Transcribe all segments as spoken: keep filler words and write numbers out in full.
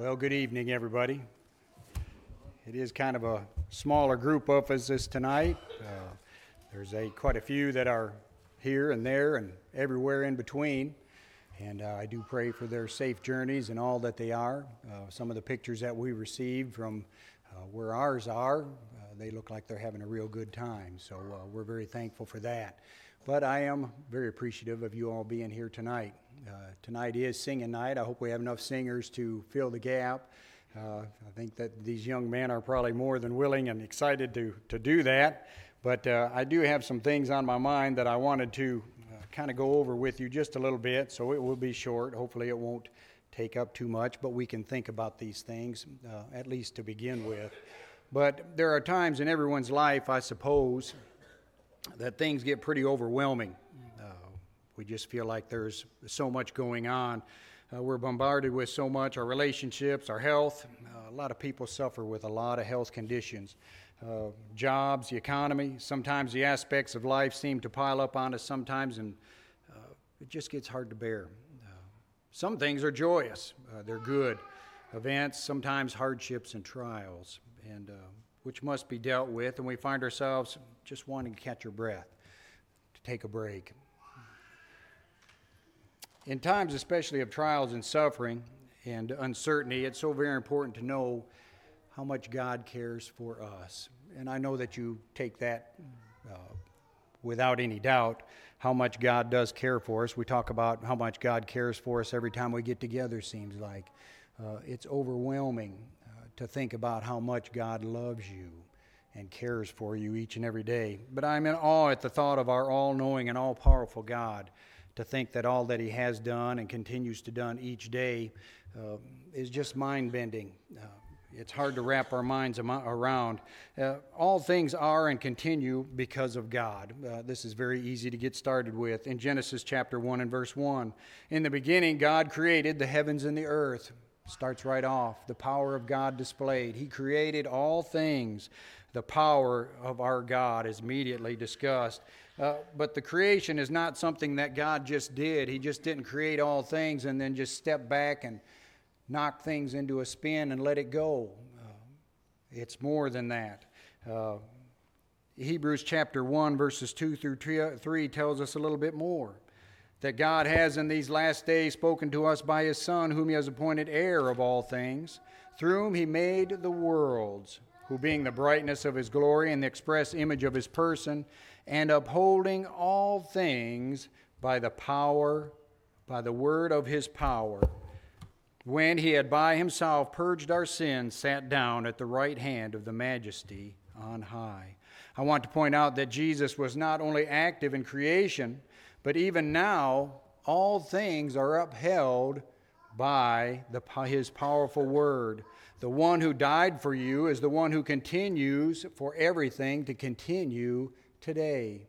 Well, good evening, everybody. It is kind of a smaller group of us this tonight. Uh, there's a quite a few that are here and there and everywhere in between, and uh, I do pray for their safe journeys and all that they are. Uh, some of the pictures that we received from uh, where ours are, uh, they look like they're having a real good time, so uh, we're very thankful for that. But I am very appreciative of you all being here tonight. Uh, tonight is singing night. I hope we have enough singers to fill the gap. Uh, I think that these young men are probably more than willing and excited to, to do that. But uh, I do have some things on my mind that I wanted to uh, kind of go over with you just a little bit. So it will be short. Hopefully it won't take up too much, but we can think about these things, uh, at least to begin with. But there are times in everyone's life, I suppose, that things get pretty overwhelming. We just feel like there's so much going on. Uh, we're bombarded with so much, our relationships, our health. Uh, a lot of people suffer with a lot of health conditions. Uh, jobs, the economy, sometimes the aspects of life seem to pile up on us sometimes, and uh, it just gets hard to bear. Uh, some things are joyous. Uh, they're good. Events, sometimes hardships and trials, and uh, which must be dealt with, and we find ourselves just wanting to catch our breath, to take a break. In times especially of trials and suffering and uncertainty, it's so very important to know how much God cares for us. And I know that you take that uh, without any doubt, how much God does care for us. We talk about how much God cares for us every time we get together, seems like. Uh, it's overwhelming uh, to think about how much God loves you and cares for you each and every day. But I'm in awe at the thought of our all-knowing and all-powerful God. To think that all that he has done and continues to done each day uh, is just mind-bending. Uh, it's hard to wrap our minds am- around. Uh, all things are and continue because of God. Uh, this is very easy to get started with. In Genesis chapter one and verse one, in the beginning God created the heavens and the earth. Starts right off, the power of God displayed. He created all things. The power of our God is immediately discussed. Uh, but the creation is not something that God just did. He just didn't create all things and then just step back and knock things into a spin and let it go. Uh, it's more than that. Uh, Hebrews chapter one, verses two through three tells us a little bit more. That God has in these last days spoken to us by His Son, whom He has appointed heir of all things, through whom He made the worlds, who being the brightness of His glory and the express image of His person, and upholding all things by the power, by the word of His power, when He had by Himself purged our sins, sat down at the right hand of the Majesty on high. I want to point out that Jesus was not only active in creation, but even now all things are upheld by the, His powerful word. The one who died for you is the one who continues for everything to continue today.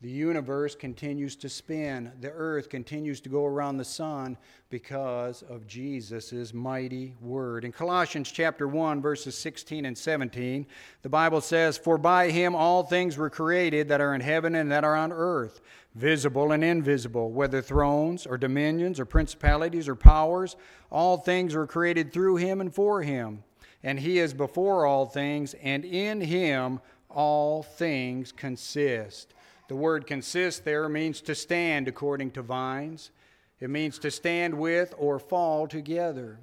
The universe continues to spin. The earth continues to go around the sun because of Jesus' mighty word. In Colossians chapter one, verses sixteen and seventeen, the Bible says, "For by Him all things were created that are in heaven and that are on earth, visible and invisible, whether thrones or dominions or principalities or powers, all things were created through Him and for Him. And He is before all things, and in Him all things consist." The word consist there means to stand according to Vines. It means to stand with or fall together.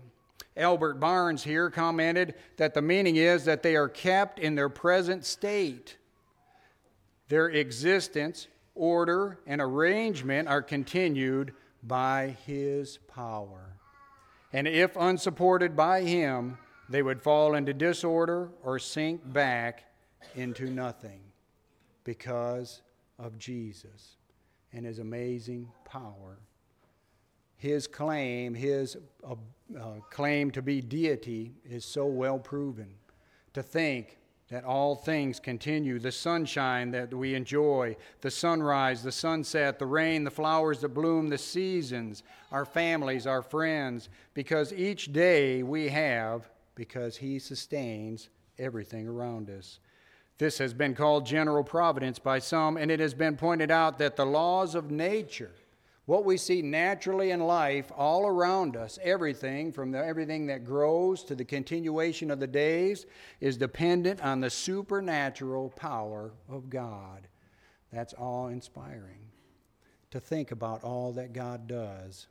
Albert Barnes here commented that the meaning is that they are kept in their present state. Their existence, order, and arrangement are continued by His power. And if unsupported by Him, they would fall into disorder or sink back into nothing because of Jesus and His amazing power. His claim, His uh, uh, claim to be deity is so well proven. To think that all things continue, the sunshine that we enjoy, the sunrise, the sunset, the rain, the flowers that bloom, the seasons, our families, our friends, because each day we have, because He sustains everything around us. This has been called general providence by some, and it has been pointed out that the laws of nature what we see naturally in life all around us, everything from the, everything that grows to the continuation of the days, is dependent on the supernatural power of God. That's awe-inspiring to think about all that God does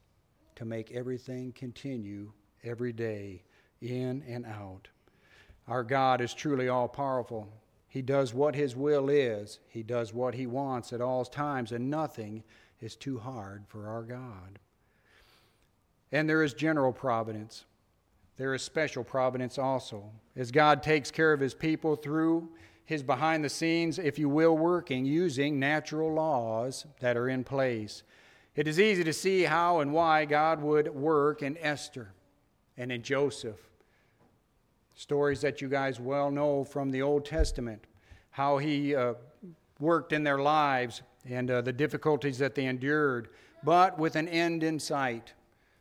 to make everything continue every day, in and out. Our God is truly all-powerful. He does what His will is. He does what He wants at all times, and nothing is too hard for our God. And there is general providence. There is special providence also. As God takes care of His people through His behind-the-scenes, if you will, working using natural laws that are in place. It is easy to see how and why God would work in Esther and in Joseph. Stories that you guys well know from the Old Testament, how He uh, worked in their lives and uh, the difficulties that they endured, but with an end in sight.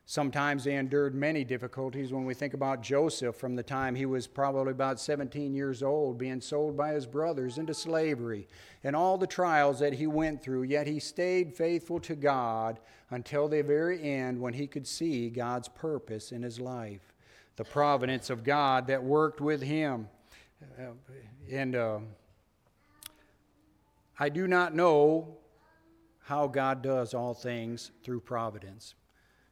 Sometimes they endured many difficulties. When we think about Joseph, from the time he was probably about seventeen years old, being sold by his brothers into slavery, and all the trials that he went through, yet he stayed faithful to God until the very end, when he could see God's purpose in his life. The providence of God that worked with him. And uh, I do not know how God does all things through providence.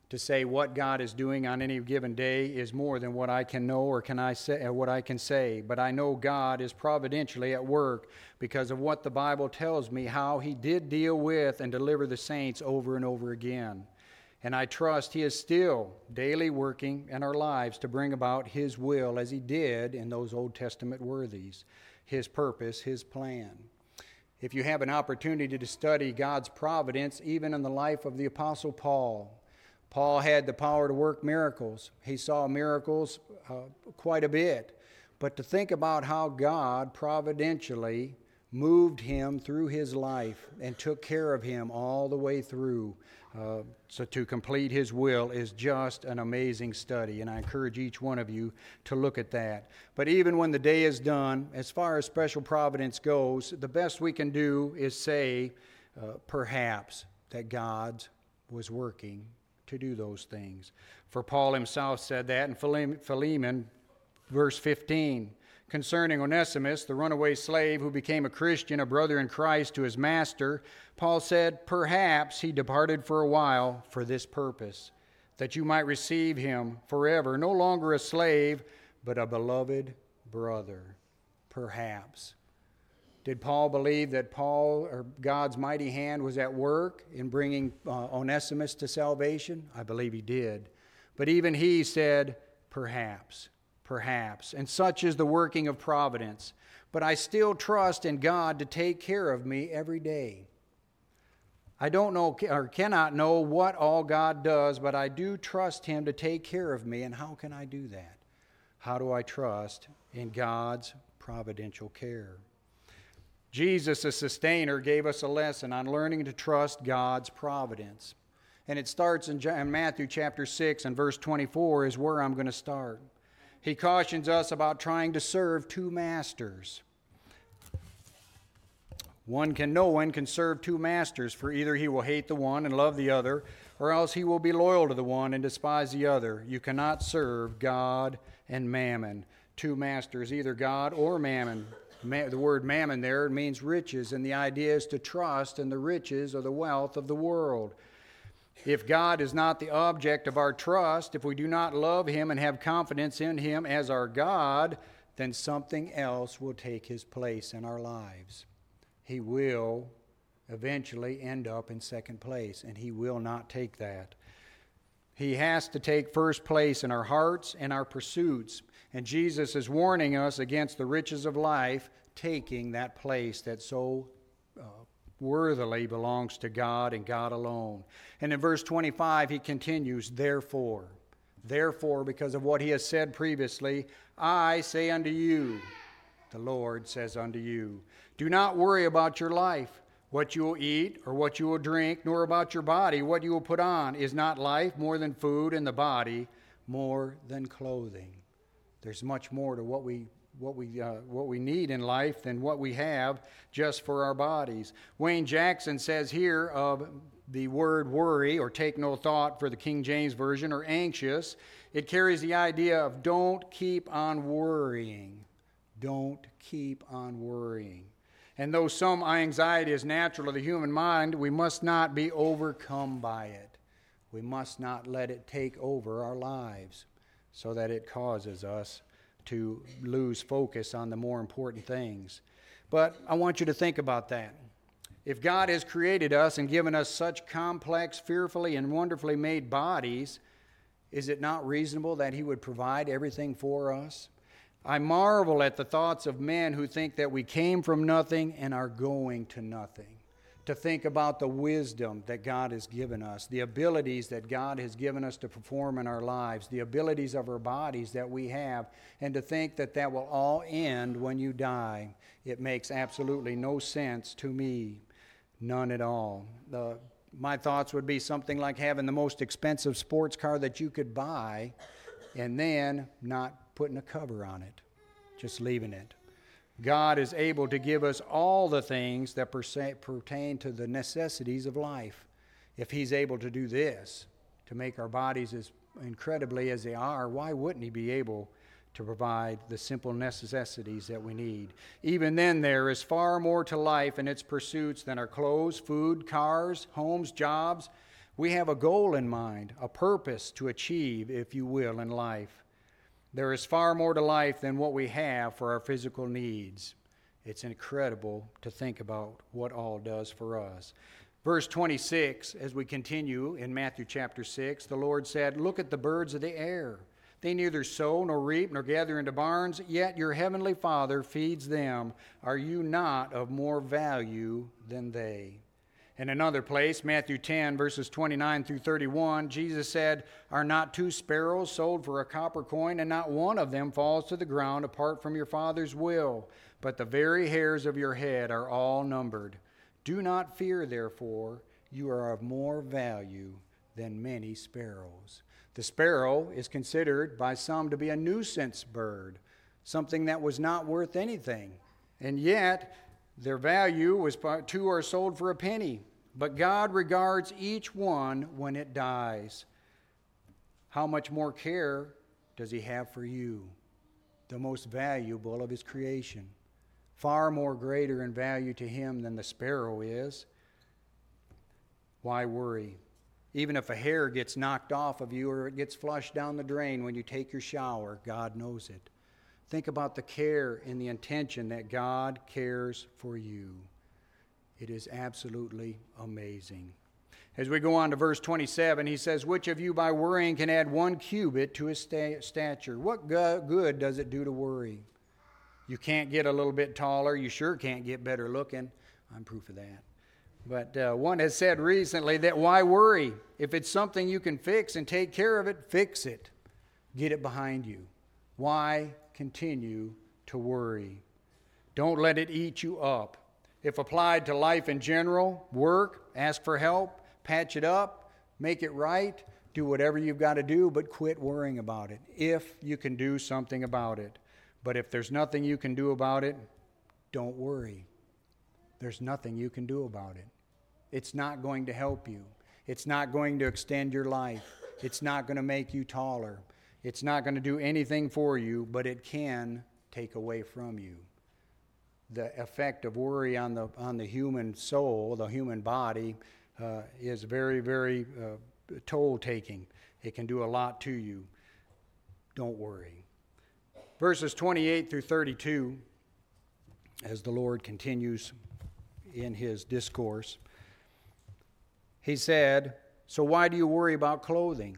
To say what God is doing on any given day is more than what I can know or can I say, or what I can say. But I know God is providentially at work because of what the Bible tells me, how He did deal with and deliver the saints over and over again. And I trust He is still daily working in our lives to bring about His will, as He did in those Old Testament worthies, His purpose, His plan. If you have an opportunity to study God's providence, even in the life of the Apostle Paul, Paul had the power to work miracles. He saw miracles uh, quite a bit. But to think about how God providentially moved him through his life and took care of him all the way through. Uh, so to complete His will is just an amazing study, and I encourage each one of you to look at that. But even when the day is done, as far as special providence goes, the best we can do is say, uh, perhaps, that God was working to do those things. For Paul himself said that in Philemon, verse fifteen, concerning Onesimus, the runaway slave who became a Christian, a brother in Christ to his master, Paul said, perhaps he departed for a while for this purpose, that you might receive him forever, no longer a slave, but a beloved brother. Perhaps. Did Paul believe that Paul or God's mighty hand was at work in bringing uh, Onesimus to salvation? I believe he did. But even he said, perhaps. Perhaps, and such is the working of providence. But I still trust in God to take care of me every day. I don't know or cannot know what all God does, but I do trust Him to take care of me. And how can I do that? How do I trust in God's providential care? Jesus, the sustainer, gave us a lesson on learning to trust God's providence. And it starts in Matthew chapter six and verse twenty-four is where I'm going to start. He cautions us about trying to serve two masters. One can, no one can serve two masters, for either he will hate the one and love the other, or else he will be loyal to the one and despise the other. You cannot serve God and mammon. Two masters, either God or mammon. Ma- the word mammon there means riches, and the idea is to trust in the riches or the wealth of the world. If God is not the object of our trust, if we do not love Him and have confidence in Him as our God, then something else will take His place in our lives. He will eventually end up in second place, and He will not take that. He has to take first place in our hearts and our pursuits. And Jesus is warning us against the riches of life taking that place that so uh, worthily belongs to God and God alone. And in verse twenty-five, he continues, Therefore, therefore, because of what he has said previously, I say unto you, the Lord says unto you, do not worry about your life, what you will eat or what you will drink, nor about your body, what you will put on. Is not life more than food, and the body more than clothing? There's much more to what we What we uh, what we need in life than what we have just for our bodies. Wayne Jackson says here of the word worry, or take no thought for the King James Version, or anxious. It carries the idea of don't keep on worrying. Don't keep on worrying. And though some anxiety is natural to the human mind, we must not be overcome by it. We must not let it take over our lives so that it causes us to lose focus on the more important things. But I want you to think about that. If God has created us and given us such complex, fearfully and wonderfully made bodies, is it not reasonable that He would provide everything for us? I marvel at the thoughts of men who think that we came from nothing and are going to nothing. To think about the wisdom that God has given us, the abilities that God has given us to perform in our lives, the abilities of our bodies that we have, and to think that that will all end when you die. It makes absolutely no sense to me. None at all. The, my thoughts would be something like having the most expensive sports car that you could buy and then not putting a cover on it, just leaving it. God is able to give us all the things that pertain to the necessities of life. If He's able to do this, to make our bodies as incredibly as they are, why wouldn't He be able to provide the simple necessities that we need? Even then, there is far more to life and its pursuits than our clothes, food, cars, homes, jobs. We have a goal in mind, a purpose to achieve, if you will, in life. There is far more to life than what we have for our physical needs. It's incredible to think about what all does for us. Verse twenty-six, as we continue in Matthew chapter six, the Lord said, "Look at the birds of the air. They neither sow nor reap nor gather into barns, yet your heavenly Father feeds them. Are you not of more value than they?" In another place, Matthew ten, verses twenty-nine through thirty-one, Jesus said, "Are not two sparrows sold for a copper coin, and not one of them falls to the ground apart from your Father's will? But the very hairs of your head are all numbered. Do not fear, therefore, you are of more value than many sparrows." The sparrow is considered by some to be a nuisance bird, something that was not worth anything, and yet their value was two are sold for a penny, but God regards each one when it dies. How much more care does He have for you, the most valuable of His creation? Far more greater in value to Him than the sparrow is. Why worry? Even if a hair gets knocked off of you or it gets flushed down the drain when you take your shower, God knows it. Think about the care and the intention that God cares for you. It is absolutely amazing. As we go on to verse twenty-seven, He says, "Which of you by worrying can add one cubit to his stature?" What good does it do to worry? You can't get a little bit taller. You sure can't get better looking. I'm proof of that. But uh, one has said recently that why worry? If it's something you can fix and take care of it, fix it. Get it behind you. Why continue to worry? Don't let it eat you up. If applied to life in general, work, ask for help, patch it up, make it right, do whatever you've got to do, but quit worrying about it if you can do something about it. But if there's nothing you can do about it, don't worry. There's nothing you can do about it. It's not going to help you. It's not going to extend your life. It's not going to make you taller. It's not going to do anything for you, but it can take away from you. The effect of worry on the on the human soul, the human body, uh, is very, very uh, toll-taking. It can do a lot to you. Don't worry. Verses twenty-eight through thirty-two, as the Lord continues in His discourse, He said, "So why do you worry about clothing?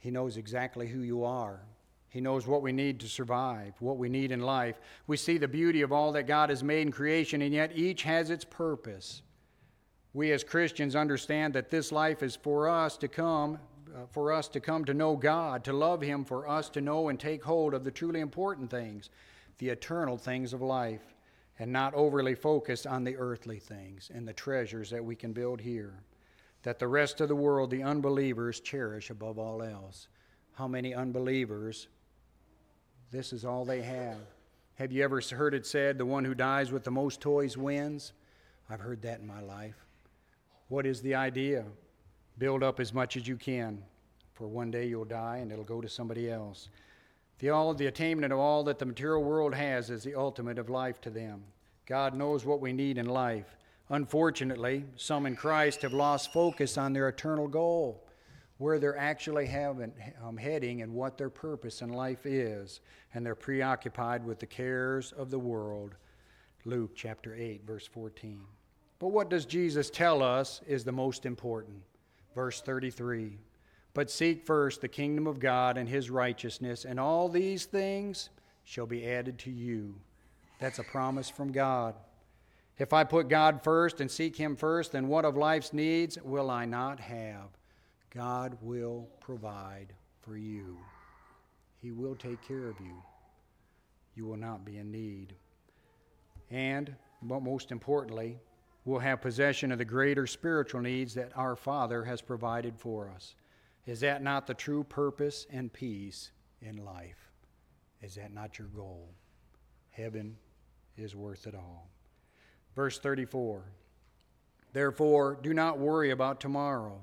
He knows exactly who you are. He knows what we need to survive, what we need in life. We see the beauty of all that God has made in creation, and yet each has its purpose. We as Christians understand that this life is for us to come, uh, for us to come to know God, to love Him, for us to know and take hold of the truly important things, the eternal things of life, and not overly focused on the earthly things and the treasures that we can build here, that the rest of the world, the unbelievers, cherish above all else. How many unbelievers, this is all they have. Have you ever heard it said, the one who dies with the most toys wins? I've heard that in my life. What is the idea? Build up as much as you can, for one day you'll die and it'll go to somebody else. The, all, the attainment of all that the material world has is the ultimate of life to them. God knows what we need in life. Unfortunately, some in Christ have lost focus on their eternal goal, where they're actually having, um, heading and what their purpose in life is, and they're preoccupied with the cares of the world. Luke chapter eight, verse fourteen. But what does Jesus tell us is the most important? Verse thirty-three, but seek first the kingdom of God and His righteousness, and all these things shall be added to you. That's a promise from God. If I put God first and seek Him first, then what of life's needs will I not have? God will provide for you. He will take care of you. You will not be in need. And, but most importantly, we'll have possession of the greater spiritual needs that our Father has provided for us. Is that not the true purpose and peace in life? Is that not your goal? Heaven is worth it all. Verse thirty-four, therefore, do not worry about tomorrow,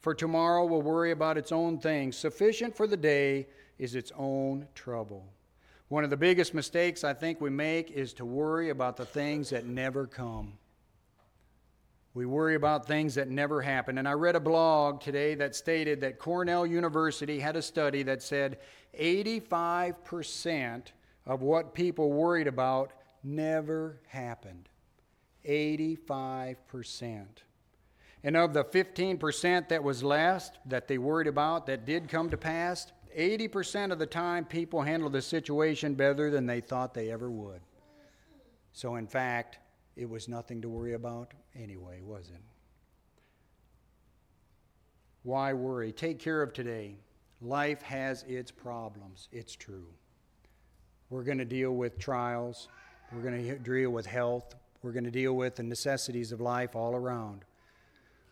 for tomorrow will worry about its own things. Sufficient for the day is its own trouble. One of the biggest mistakes I think we make is to worry about the things that never come. We worry about things that never happen. And I read a blog today that stated that Cornell University had a study that said eighty-five percent of what people worried about never happened. eighty-five percent. And of the fifteen percent that was last, that they worried about, that did come to pass, eighty percent of the time people handled the situation better than they thought they ever would. So in fact, it was nothing to worry about anyway, was it? Why worry? Take care of today. Life has its problems. It's true. We're going to deal with trials. We're going to deal with health. We're going to deal with the necessities of life all around.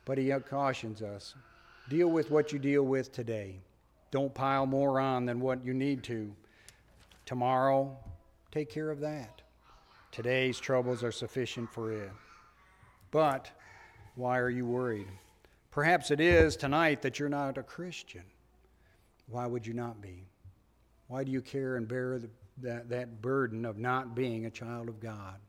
But he cautions us. Deal with what you deal with today. Don't pile more on than what you need to. Tomorrow, take care of that. Today's troubles are sufficient for it. But why are you worried? Perhaps it is tonight that you're not a Christian. Why would you not be? Why do you care and bear the, that, that burden of not being a child of God?